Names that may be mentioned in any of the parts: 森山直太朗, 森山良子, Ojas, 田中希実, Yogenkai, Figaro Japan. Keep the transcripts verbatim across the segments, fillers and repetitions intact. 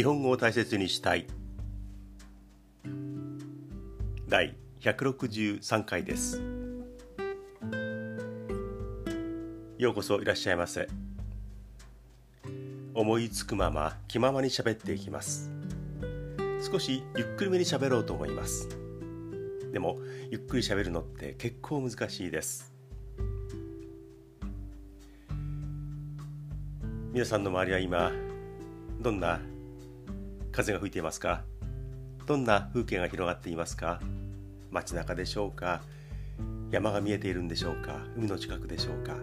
日本語を大切にしたい第ひゃくろくじゅうさんかいです。ようこそいらっしゃいませ。思いつくまま気ままに喋っていきます。少しゆっくりめに喋ろうと思います。でもゆっくり喋るのって結構難しいです。皆さんの周りは今どんな風が吹いていますか？どんな風景が広がっていますか？街中でしょうか？山が見えているんでしょうか？海の近くでしょうか？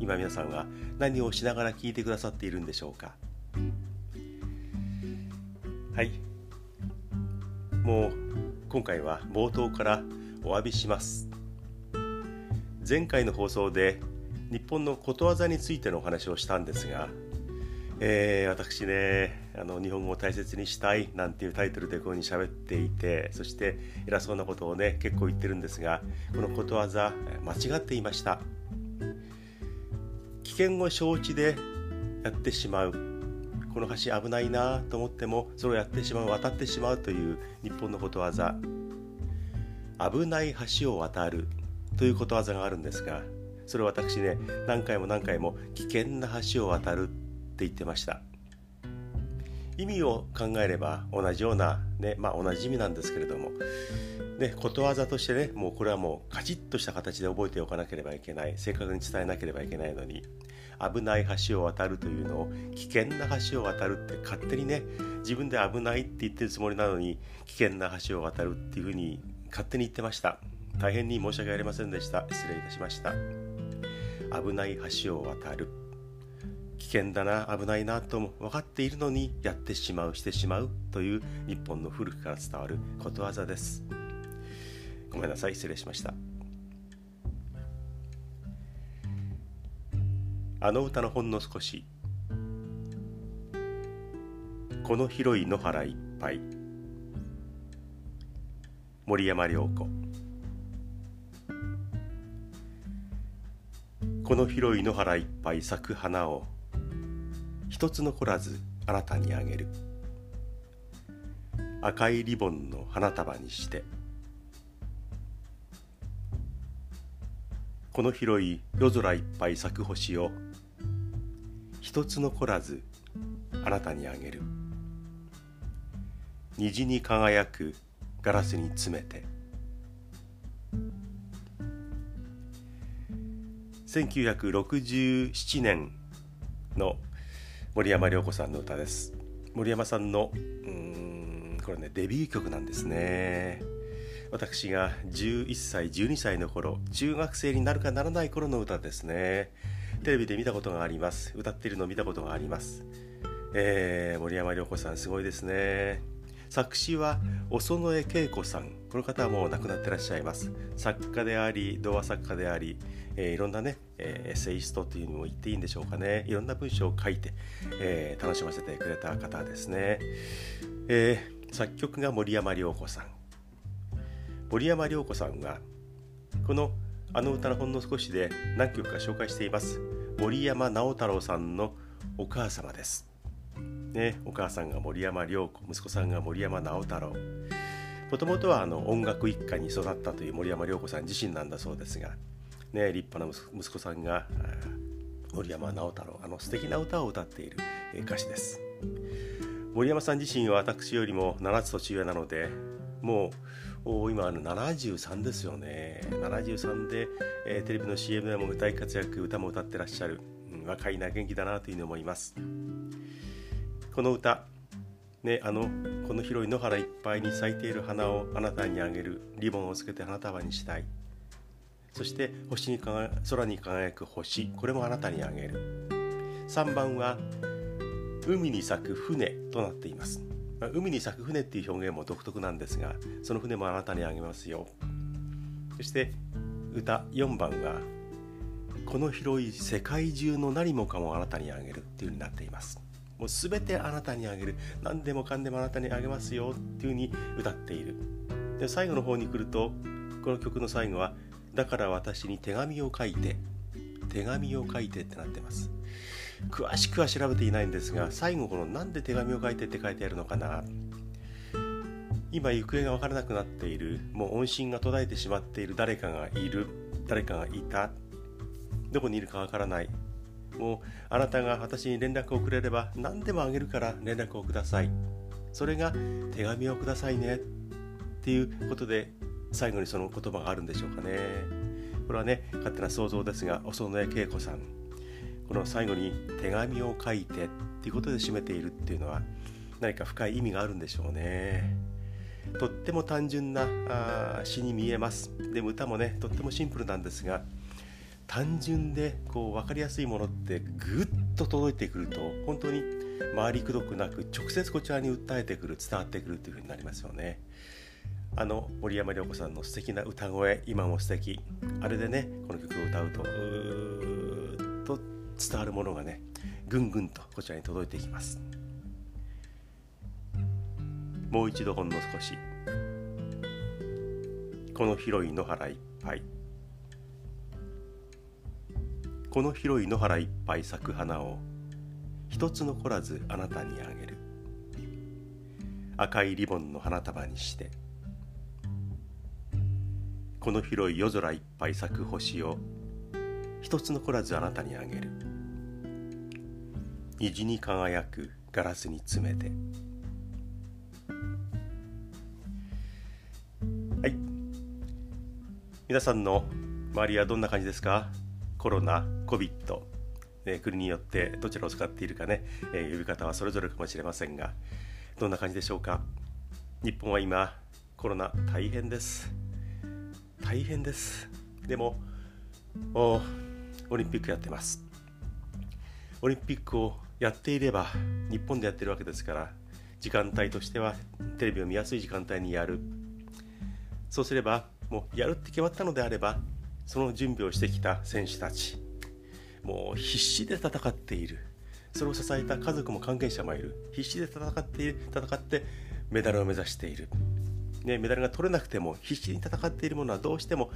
今皆さんは何をしながら聞いてくださっているんでしょうか？はい、もう今回は冒頭からお詫びします。前回の放送で日本のことわざについてのお話をしたんですが、えー、私ねあの日本語を大切にしたいなんていうタイトルでこういうふうに喋っていて、そして偉そうなことをね結構言ってるんですが、このことわざ間違っていました。危険を承知でやってしまう、この橋危ないなと思ってもそれをやってしまう、渡ってしまうという日本のことわざ、危ない橋を渡るということわざがあるんですが、それを私ね何回も何回も危険な橋を渡るって言ってました。意味を考えれば同じような、ねまあ、同じ意味なんですけれども、ね、ことわざとしてねもうこれはもうカチッとした形で覚えておかなければいけない、正確に伝えなければいけないのに、危ない橋を渡るというのを危険な橋を渡るって勝手にね自分で危ないって言ってるつもりなのに危険な橋を渡るっていうふうに勝手に言ってました。大変に申し訳ありませんでした。失礼いたしました。危ない橋を渡る、危険だな危ないなとも分かっているのにやってしまう、してしまうという日本の古くから伝わることわざです。ごめんなさい、失礼しました。あの歌のほんの少し。この広い野原いっぱい。森山良子。この広い野原いっぱい咲く花を一つ残らずあなたにあげる。赤いリボンの花束にして。この広い夜空いっぱい咲く星を一つ残らずあなたにあげる。虹に輝くガラスに詰めて。せんきゅうひゃくろくじゅうななねんの森山良子さんの歌です。森山さんのうーんこれねデビュー曲なんですね。私がじゅういっさいじゅうにさいの頃、中学生になるかならない頃の歌ですね。テレビで見たことがあります。歌っているのを見たことがあります。えー、森山良子さんすごいですね。作詞はおそのえけいこさん、この方はもう亡くなってらっしゃいます。作家であり童話作家であり、えー、いろんなね、えー、エッセイストというのも言っていいんでしょうかね。いろんな文章を書いて、えー、楽しませてくれた方ですね。えー、作曲が森山良子さん。森山良子さんはこのあの歌のほんの少しで何曲か紹介しています。森山直太朗さんのお母様です、ね、お母さんが森山良子、息子さんが森山直太朗。もともとはあの音楽一家に育ったという森山良子さん自身なんだそうですが、ね、立派な息子さんが森山直太朗、あの素敵な歌を歌っている歌手です。森山さん自身は私よりもななつ年上なので、もう今ななじゅうさんですよね。ななじゅうさんで、えー、テレビの シーエム でも大活躍、歌も歌ってらっしゃる、うん、若いな、元気だなというふうに思います。この歌、ね、あのこの広い野原いっぱいに咲いている花をあなたにあげる、リボンをつけて花束にしたい、そして星にかが空に輝く星、これもあなたにあげる。さんばんは海に咲く船となっています。海に咲く船っていう表現も独特なんですが、その船もあなたにあげますよ。そして歌よんばんはこの広い世界中の何もかもあなたにあげるっていう風になっています。もうすべてあなたにあげる、何でもかんでもあなたにあげますよっていう風に歌っている。で最後の方に来ると、この曲の最後はだから私に手紙を書いて、手紙を書いてってなってます。詳しくは調べていないんですが、最後このなんで手紙を書いてって書いてあるのかな、今行方が分からなくなっている、もう音信が途絶えてしまっている誰かがいる、誰かがいた、どこにいるか分からない、もうあなたが私に連絡をくれれば何でもあげるから連絡をください、それが手紙をくださいねっていうことで、最後にその言葉があるんでしょうかね。これはね、勝手な想像ですが、小園谷恵子さん、この最後に手紙を書いてっていうことで締めているっていうのは、何か深い意味があるんでしょうね。とっても単純な詩に見えます。で歌もね、とってもシンプルなんですが、単純でこう分かりやすいものってぐっと届いてくると、本当に回りくどくなく直接こちらに訴えてくる、伝わってくるというふうになりますよね。あの森山良子さんの素敵な歌声、今も素敵、あれでねこの曲を歌うとうーっと伝わるものがね、ぐんぐんとこちらに届いていきます。もう一度ほんの少し、この広い野原いっぱい、この広い野原いっぱい咲く花を一つ残らずあなたにあげる、赤いリボンの花束にして、この広い夜空いっぱい咲く星を一つ残らずあなたにあげる、虹に輝くガラスに詰めて。はい、皆さんの周りはどんな感じですか？コロナ、コビット、えー、国によってどちらを使っているかね、えー、呼び方はそれぞれかもしれませんが、どんな感じでしょうか？日本は今コロナ大変です。大変です。でもおオリンピックやってます。オリンピックをやっていれば、日本でやってるわけですから、時間帯としてはテレビを見やすい時間帯にやる。そうすれば、もうやるって決まったのであれば、その準備をしてきた選手たち、もう必死で戦っている。それを支えた家族も関係者もいる。必死で戦っている、戦ってメダルを目指している、ね、メダルが取れなくても必死に戦っているものはどうしても、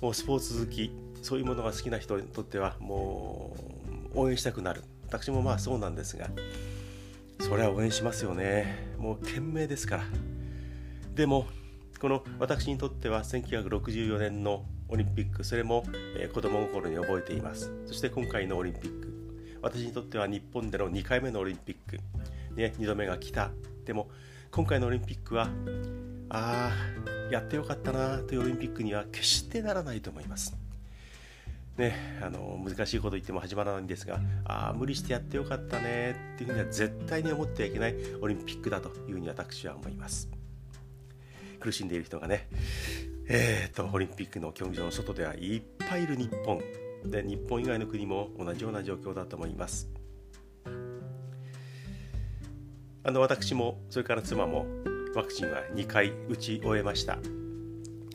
もうスポーツ好き、そういうものが好きな人にとってはもう応援したくなる。私もまあそうなんですが、それは応援しますよね。もう懸命ですから。でもこの私にとってはせんきゅうひゃくろくじゅうよねんのオリンピック、それも子供心に覚えています。そして今回のオリンピック、私にとっては日本でのにかいめのオリンピック、ね、にどめが来た。でも今回のオリンピックは、ああやってよかったなというオリンピックには決してならないと思います、ね、あの難しいこと言っても始まらないんですが、ああ無理してやってよかったねっていうふうには絶対に思ってはいけないオリンピックだというふうに私は思います。苦しんでいる人がね、えーと、オリンピックの競技場の外ではいっぱいいる日本で、日本以外の国も同じような状況だと思います。あの私もそれから妻もワクチンはにかい打ち終えました。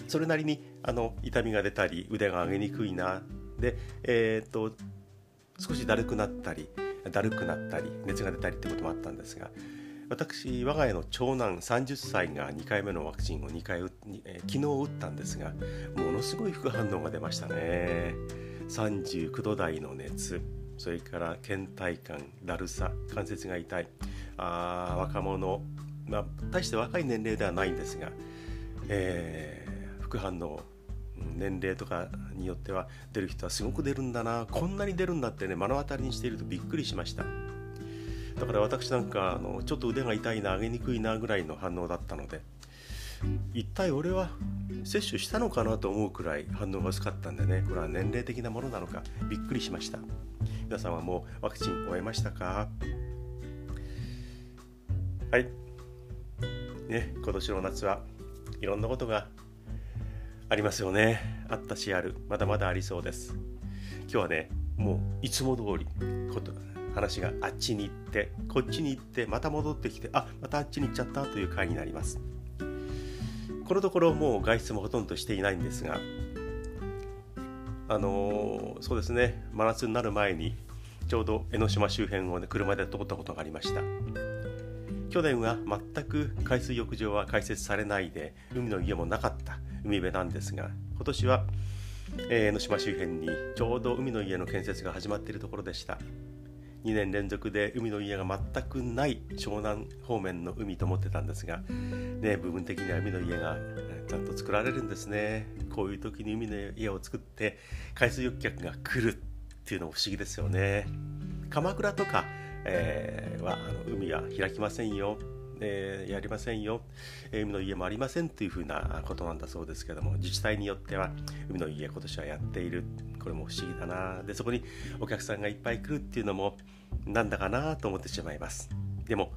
それなりにあの痛みが出たり、腕が上げにくいな、で、えーと、少しだるくなったりだるくなったり熱が出たりってこともあったんですが、私、我が家の長男さんじゅっさいがにかいめのワクチンをにかい打、えー、昨日打ったんですが、ものすごい副反応が出ましたね。さんじゅうきゅうど台の熱、それから倦怠感、だるさ、関節が痛い、あ若者、まあ、大して若い年齢ではないんですが、えー、副反応、年齢とかによっては出る人はすごく出るんだな、こんなに出るんだってね、目の当たりにしているとびっくりしました。だから私なんかあのちょっと腕が痛いな、上げにくいなぐらいの反応だったので、一体俺は接種したのかなと思うくらい反応が薄かったんでね、これは年齢的なものなのかびっくりしました。皆さんはもうワクチン終えましたか？はい、ね、今年の夏はいろんなことがありますよね。あったしある、まだまだありそうです。今日はね、もういつも通りこと話があっちに行ってこっちに行って、また戻ってきて、あまたあっちに行っちゃったという回になります。このところもう外出もほとんどしていないんですが、あのー、そうですね、真夏になる前にちょうど江ノ島周辺を、ね、車で通ったことがありました。去年は全く海水浴場は開設されないで、海の家もなかった海辺なんですが、今年は江ノ島周辺にちょうど海の家の建設が始まっているところでした。にねん連続で海の家が全くない湘南方面の海と思ってたんですが、ね、部分的には海の家がちゃんと作られるんですね。こういう時に海の家を作って海水浴客が来るっていうのも不思議ですよね。鎌倉とか、えー、はあの海は開きませんよ、えー、やりませんよ、海の家もありませんというふうなことなんだそうですけども、自治体によっては海の家今年はやっている、これも不思議だな。でそこにお客さんがいっぱい来るっていうのもなんだかなと思ってしまいます。でも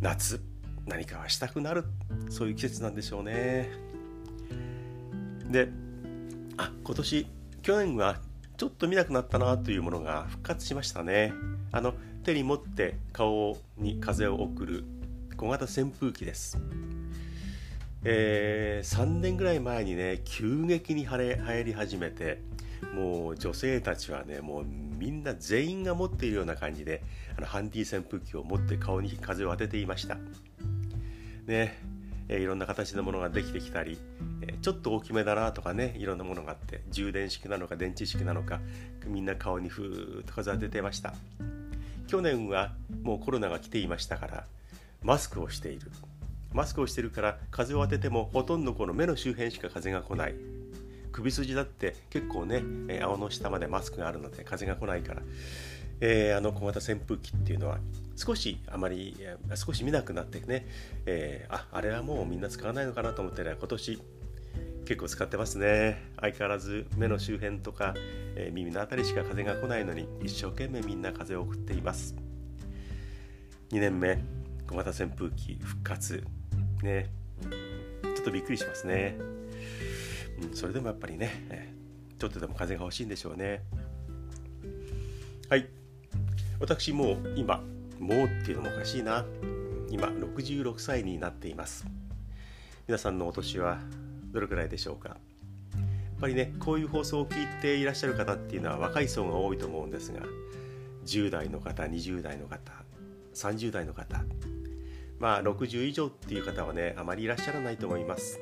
夏何かはしたくなる、そういう季節なんでしょうね。であ今年去年はちょっと見なくなったなというものが復活しましたね。あの手に持って顔に風を送る小型扇風機です。えー、さんねんぐらい前にね急激に晴れ流行り始めて、もう女性たちはねもうみんな全員が持っているような感じであのハンディ扇風機を持って顔に風を当てていましたね。えー、いろんな形のものができてきたり、えー、ちょっと大きめだなとかね、いろんなものがあって充電式なのか電池式なのかみんな顔にふーっと風を当ててました。去年はもうコロナが来ていましたからマスクをしている。マスクをしているから風を当ててもほとんどこの目の周辺しか風が来ない。首筋だって結構ね、えー、青の下までマスクがあるので風が来ないから、えー、あの小型扇風機っていうのは少しあまり、えー、少し見なくなってね、えー、あ、あれはもうみんな使わないのかなと思ってね、今年結構使ってますね。相変わらず目の周辺とか、えー、耳のあたりしか風が来ないのに一生懸命みんな風を送っています。にねんめ小型扇風機復活ね、ちょっとびっくりしますね。それでもやっぱりねちょっとでも風が欲しいんでしょうね。はい、私もう今もうっていうのもおかしいな、今ろくじゅうろくさいになっています。皆さんのお年はどれくらいでしょうか。やっぱりねこういう放送を聞いていらっしゃる方っていうのは若い層が多いと思うんですが、じゅう代の方、にじゅう代の方、さんじゅう代の方、まあろくじゅう以上っていう方はねあまりいらっしゃらないと思います。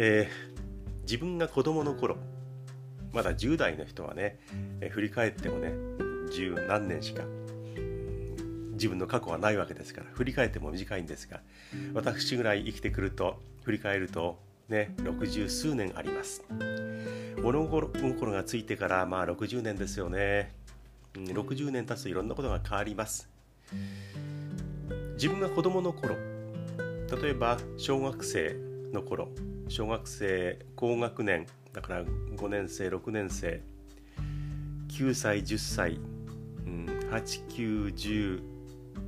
えー、自分が子どもの頃、まだじゅう代の人はね、えー、振り返ってもね十何年しか自分の過去はないわけですから振り返っても短いんですが、私ぐらい生きてくると振り返るとねろくじゅうすうねんあります。物心がついてからまあろくじゅうねんですよね。ろくじゅうねん経つといろんなことが変わります。自分が子どもの頃、例えば小学生の頃、小学生高学年だからごねんせいろくねんせい、きゅうさいじゅっさい、うん、はち、きゅう、じゅう、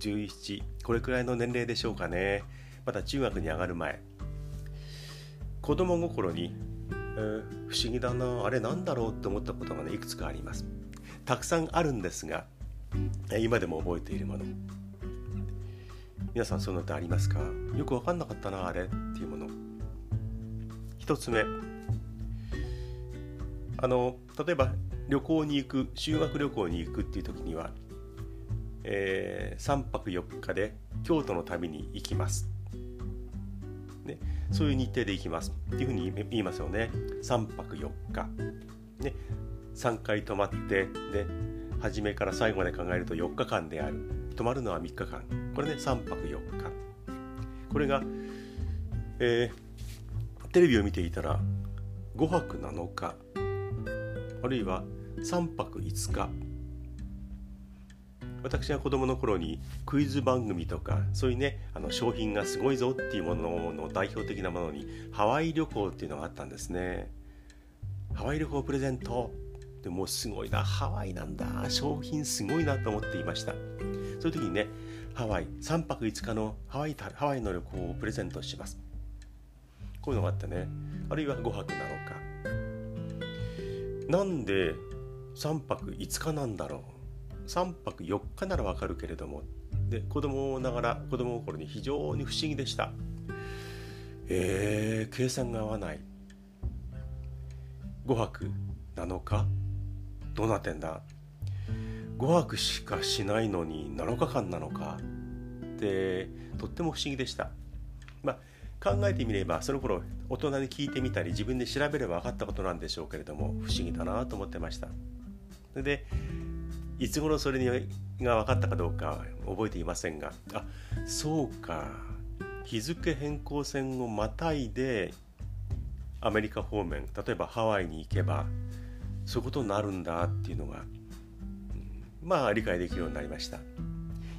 じゅういちこれくらいの年齢でしょうかね。また中学に上がる前、子供心に、えー、不思議だなあれなんだろうって思ったことがねいくつかあります。たくさんあるんですが今でも覚えているもの、皆さんそういうのってありますか。よく分かんなかったなあれっていうもの。ひとつめ、あの例えば旅行に行く、修学旅行に行くっていう時には、えー、さんぱくよっかで京都の旅に行きます、ね、そういう日程で行きますっていうふうに言いますよね。さんぱくよっか、ね、さんかい泊まってで初めから最後まで考えるとよっかかんである。泊まるのはみっかかん、これねさんぱくよっか、これが、えーテレビを見ていたらごはくなのかあるいはさんぱくいつか、私が子どもの頃にクイズ番組とかそういうねあの商品がすごいぞっていうものの代表的なものにハワイ旅行っていうのがあったんですね。ハワイ旅行プレゼントでもうすごいな、ハワイなんだ、商品すごいなと思っていました。そういう時にねハワイさんぱくいつかのハワイ、ハワイの旅行をプレゼントします、こういうのがあってね。あるいはごはくなのか、なんでさんぱくいつかなんだろう。さんぱくよっかならわかるけれども、で子供ながら子供の頃に非常に不思議でした。えー、計算が合わない、ごはくなのかどうなってんだ、ごはくしかしないのになのかかんなのかってとっても不思議でした。まあ考えてみればその頃大人に聞いてみたり自分で調べれば分かったことなんでしょうけれども不思議だなと思ってました。でいつ頃それが分かったかどうか覚えていませんが、あ、そうか、日付変更線をまたいでアメリカ方面、例えばハワイに行けばそういうことになるんだっていうのが、まあ理解できるようになりました。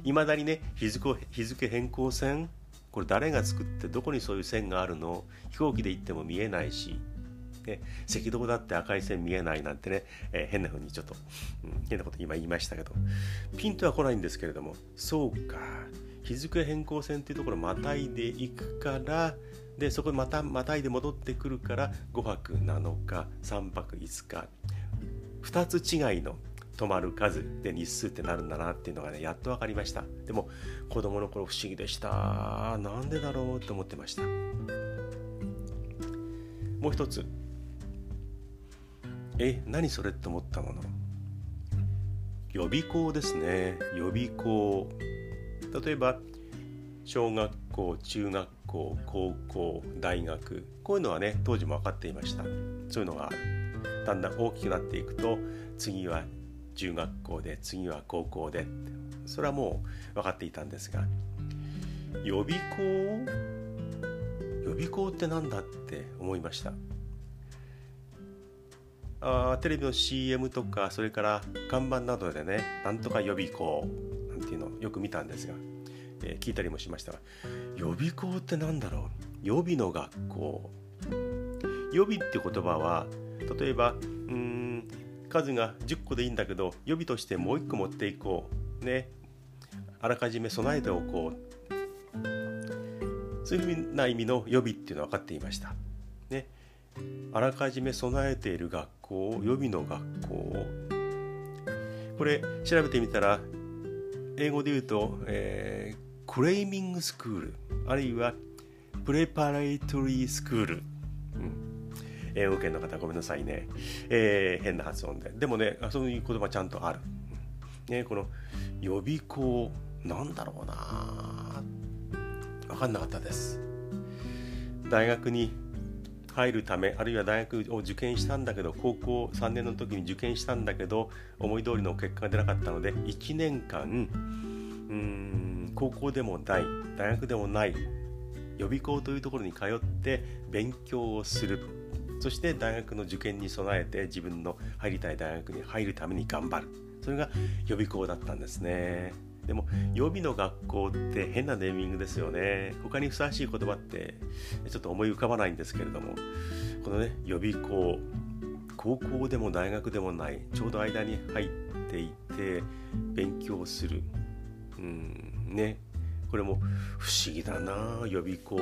いまだにね、日付、日付変更線、これ誰が作って、どこにそういう線があるの、飛行機で行っても見えないし、ね、赤道だって赤い線見えないなんてね、えー、変な風にちょっと、うん、変なこと今言いましたけど、ピンとは来ないんですけれども、そうか、日付変更線っていうところをまたいでいくから、でそこでまたまたいで戻ってくるから、ごはくなのかさんぱくいつか、ふたつ違いの泊まる数で日数ってなるんだなっていうのがね、やっと分かりました。でも子供の頃不思議でした。なんでだろうと思ってました。もう一つ、え、何それって思ったもの、予備校ですね。予備校、例えば小学校、中学校、高校、大学、こういうのはね、当時も分かっていました。そういうのがある。だんだん大きくなっていくと、次は中学校で、次は高校で、それはもう分かっていたんですが、予備校、予備校ってなんだって思いました。あ、テレビの シーエム とか、それから看板などでね、なんとか予備校なんていうのをよく見たんですが、えー、聞いたりもしましたが、予備校ってなんだろう。予備の学校、予備って言葉は、例えばうーん数がじゅっこでいいんだけど、予備としてもういっこ持っていこう、ね、あらかじめ備えておこう、そういうふうな意味の予備っていうのは分かっていました、ね、あらかじめ備えている学校、予備の学校、これ調べてみたら、英語で言うと、えー、クレイミングスクール、あるいはプレパレートリースクール、英語圏の方ごめんなさいね、えー、変な発音で、でもね、そういう言葉ちゃんとある、ね、この予備校なんだろうな、分かんなかったです。大学に入るため、あるいは大学を受験したんだけど、高校さんねんの時に受験したんだけど、思い通りの結果が出なかったので、いちねんかんうーん高校でもない、大学でもない、予備校というところに通って勉強をする、そして大学の受験に備えて自分の入りたい大学に入るために頑張る、それが予備校だったんですね。でも予備の学校って変なネーミングですよね。他にふさわしい言葉ってちょっと思い浮かばないんですけれども、このね、予備校、高校でも大学でもない、ちょうど間に入っていて勉強する、うんね、これも不思議だな、予備校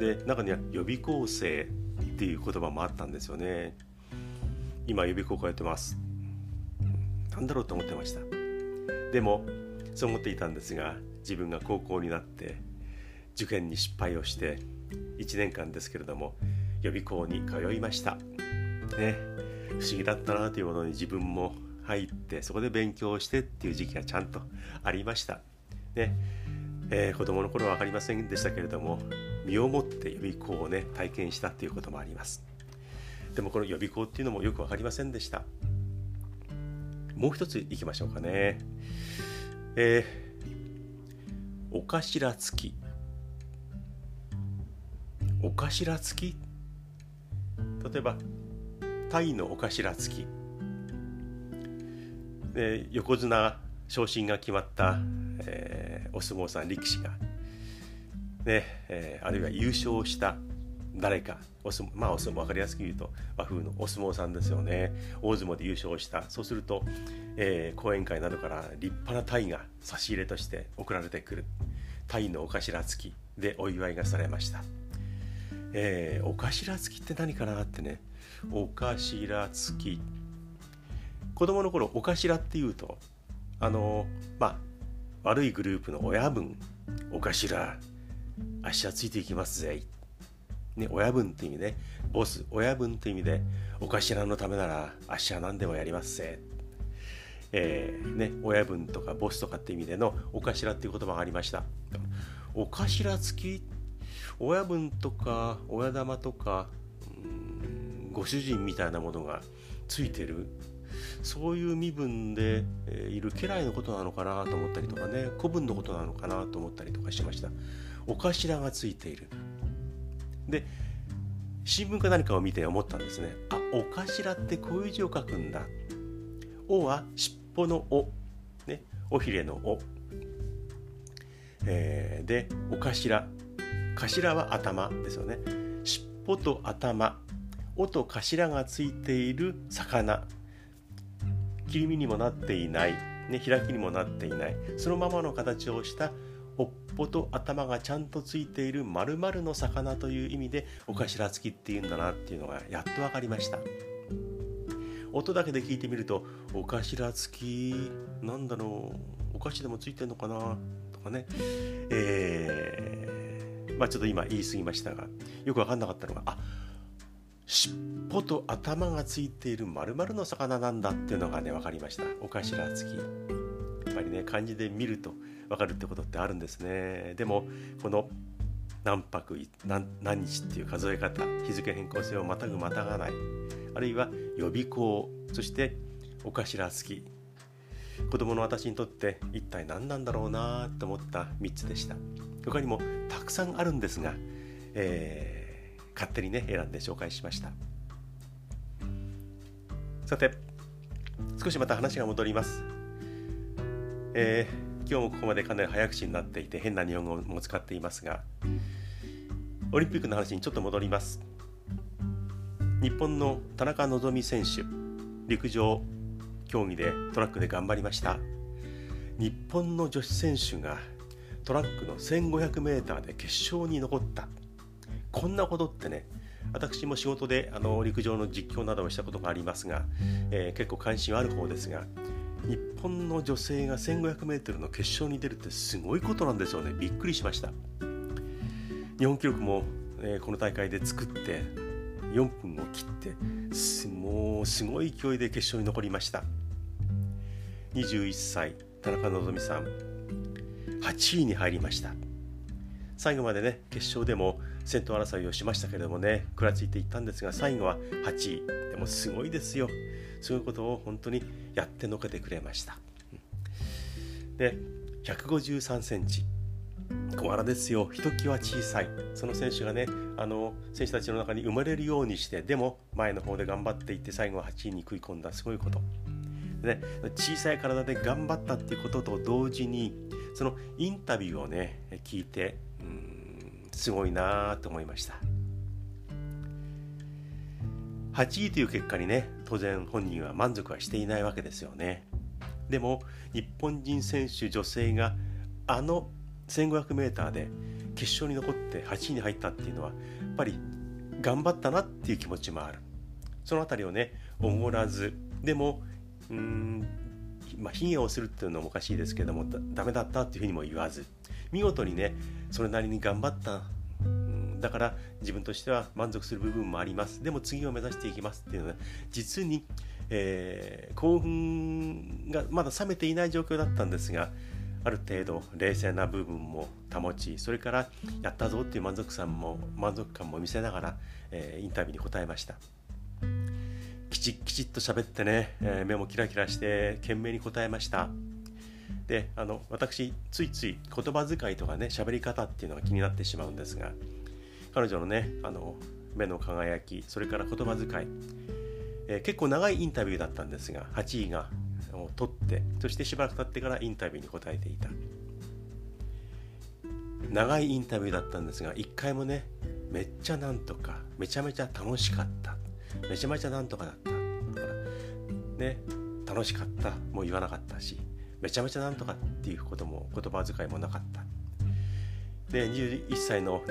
で。中には予備校生っていう言葉もあったんですよね。今予備校通ってます、なんだろうと思ってました。でもそう思っていたんですが、自分が高校になって受験に失敗をして、いちねんかんですけれども予備校に通いました、ね、不思議だったなというものに自分も入って、そこで勉強してっていう時期がちゃんとありました、ねえー、子供の頃は分かりませんでしたけれども、身をもって予備校をね、体験したということもあります。でもこの予備校っていうのもよく分かりませんでした。もう一ついきましょうかね、えー、お頭付き、お頭付き、例えばタイのお頭付き、えー、横綱昇進が決まった、えー、お相撲さん、力士がね、えー、あるいは優勝した誰か、お相撲、まあお相撲、分かりやすく言うと和風のお相撲さんですよね。大相撲で優勝した、そうすると、えー、講演会などから立派な鯛が差し入れとして送られてくる、鯛のお頭付きでお祝いがされました、えー、お頭付きって何かなってね、お頭付き、子供の頃お頭っていうと、あのー、まあ悪いグループの親分、お頭あっしはついていきますぜ、ね、親分って意味ね、ボス、親分って意味で、お頭のためならあっしは何でもやりますぜ、えーね、親分とかボスとかって意味でのお頭っていう言葉がありました。お頭付き、親分とか親玉とか、うーんご主人みたいなものがついてる、そういう身分でいる家来のことなのかなと思ったりとかね、子分のことなのかなと思ったりとかしました。お頭がついている。で、新聞か何かを見て思ったんですね。あ、お頭ってこういう字を書くんだ。おは尻尾のお、ね、おひれのお、えー、で、お頭、頭は頭ですよね。尻尾と頭、尾と頭がついている魚、切り身にもなっていない、ね、開きにもなっていない、そのままの形をした尾っぽと頭がちゃんとついている丸々の魚という意味でお頭付きっていうんだなっていうのがやっと分かりました。音だけで聞いてみると、お頭付きなんだろう、お菓子でもついてんのかなとかね、えー、まあちょっと今言い過ぎましたが、よく分かんなかったのが、あ、尻尾と頭がついている丸々の魚なんだっていうのがね分かりました。お頭付き、やっぱりね漢字で見ると分かるってことってあるんですね。でもこの何泊 何, 何日っていう数え方、日付変更性をまたぐまたがない、あるいは予備校、そしてお頭付き、子供の私にとって一体何なんだろうなと思ったみっつでした。他にもたくさんあるんですが、えー勝手にね選んで紹介しました。さて、少しまた話が戻ります、えー、今日もここまでかなり早口になっていて変な日本語も使っていますが、オリンピックの話にちょっと戻ります。日本の田中希実選手、陸上競技でトラックで頑張りました。日本の女子選手がトラックの せんごひゃくメートル で決勝に残った、こんなことってね、私も仕事であの陸上の実況などをしたことがありますが、えー、結構関心はある方ですが、日本の女性が せんごひゃくメートル の決勝に出るってすごいことなんですよね。びっくりしました。日本記録も、えー、この大会で作ってよんぷんを切ってすもうすごい勢いで決勝に残りました。にじゅういっさい田中希実さん、はちいに入りました。最後までね、決勝でも先頭争いをしましたけれどもね、くらついていったんですが、最後ははちい。でもすごいですよ。そういうことを本当にやってのけてくれました。で、ひゃくごじゅうさんセンチ。小柄ですよ。ひときわ小さい。その選手がね、あの選手たちの中に生まれるようにして、でも前の方で頑張っていって、最後ははちいに食い込んだ、すごいこと。でね、小さい体で頑張ったっていうことと同時に、そのインタビューをね、聞いて、うーん、すごいなと思いました。はちいという結果にね、当然本人は満足はしていないわけですよね。でも日本人選手女性があの せんごひゃくメートル で決勝に残ってはちいに入ったっていうのは、やっぱり頑張ったなっていう気持ちもある。そのあたりをね、おごらず、でもうーん、まあ、卑下をするっていうのもおかしいですけども、ダメだったっていうふうにも言わず、見事にね、それなりに頑張った、うん、だから自分としては満足する部分もあります、でも次を目指していきますっていうのは、実に、えー、興奮がまだ冷めていない状況だったんですが、ある程度冷静な部分も保ち、それからやったぞっていう満足感も満足感も見せながら、えー、インタビューに答えました。きちっきちっと喋ってね、えー、目もキラキラして懸命に答えました。で、あの私ついつい言葉遣いとかね、喋り方っていうのが気になってしまうんですが、彼女のね、あの目の輝き、それから言葉遣い、えー、結構長いインタビューだったんですが、はちいがを取って、そしてしばらく経ってからインタビューに答えていた。長いインタビューだったんですが、いっかいもね、めっちゃなんとか、めちゃめちゃ楽しかった、めちゃめちゃなんとかだったね、楽しかったも言わなかったし、めちゃめちゃなんとかっていうことも言葉遣いもなかった。で、21歳の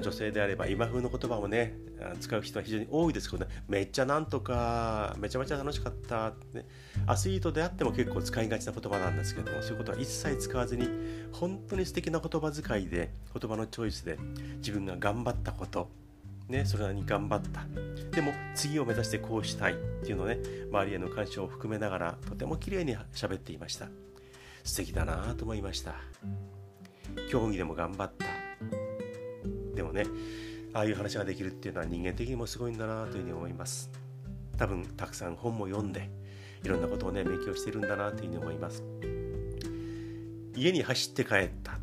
女性であれば、今風の言葉をね使う人は非常に多いですけどね、めっちゃなんとか、めちゃめちゃ楽しかった、ね、アスリートであっても結構使いがちな言葉なんですけども、そういうことは一切使わずに、本当に素敵な言葉遣いで、言葉のチョイスで自分が頑張ったことね、それなりに頑張った、でも次を目指してこうしたいっていうのをね、周りへの干渉を含めながら、とても綺麗に喋っていました。素敵だなと思いました。競技でも頑張った。でもね、ああいう話ができるっていうのは人間的にもすごいんだなというふうに思います。多分たくさん本も読んで、いろんなことをね勉強してるんだなというふうに思います。家に走って帰った、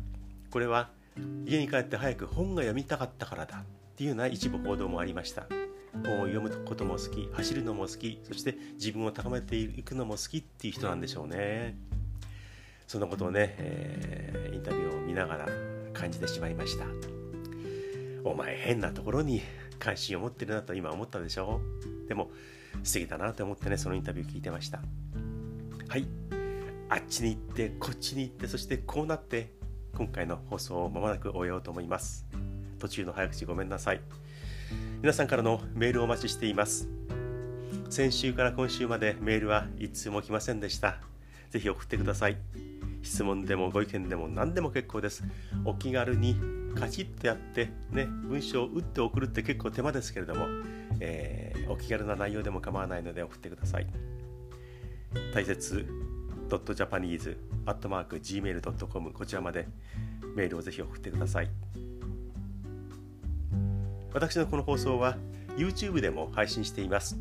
これは家に帰って早く本が読みたかったからだっていうような一部報道もありました。本を読むことも好き、走るのも好き、そして自分を高めていくのも好きっていう人なんでしょうね。そんなことをね、えー、インタビューを見ながら感じてしまいました。お前変なところに関心を持ってるなと今思ったでしょ。でも素敵だなと思ってね、そのインタビュー聞いてました。はい、あっちに行ってこっちに行って、そしてこうなって、今回の放送をまもなく終えようと思います。途中の早口ごめんなさい。皆さんからのメールをお待ちしています。先週から今週までメールは一通も来ませんでした。ぜひ送ってください。質問でもご意見でも何でも結構です。お気軽にカチッとやってね、文章を打って送るって結構手間ですけれども、えー、お気軽な内容でも構わないので送ってください。大切ドットジャパニーズアットマークジーメールドットコム、 こちらまでメールをぜひ送ってください。私のこの放送は YouTube でも配信しています。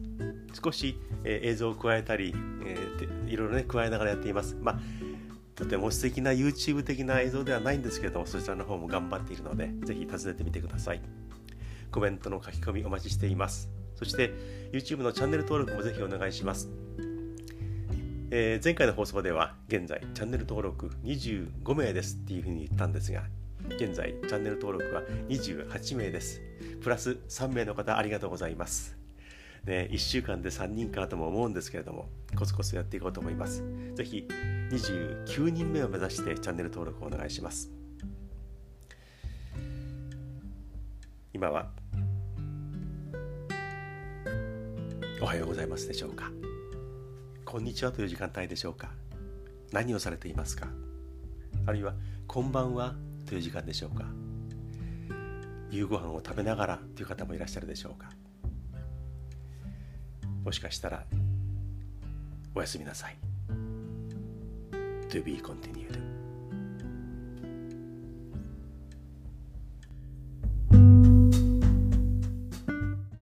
少し、えー、映像を加えたり、えー、いろいろね加えながらやっています。まあとても素敵な YouTube 的な映像ではないんですけれども、そちらの方も頑張っているので、ぜひ訪ねてみてください。コメントの書き込みお待ちしています。そして YouTube のチャンネル登録もぜひお願いします。えー、前回の放送では現在チャンネル登録にじゅうごめいですっていうふうに言ったんですが、現在チャンネル登録はにじゅうはちめいです。プラスさんめいの方ありがとうございます、ね、いっしゅうかんでさんにんかなとも思うんですけれども、コツコツやっていこうと思います。ぜひにじゅうきゅうにんめを目指してチャンネル登録をお願いします。今はおはようございますでしょうか、こんにちはという時間帯でしょうか、何をされていますか、あるいはこんばんはという時間でしょうか、夕ご飯を食べながらという方もいらっしゃるでしょうか、もしかしたらおやすみなさい。 To be continued.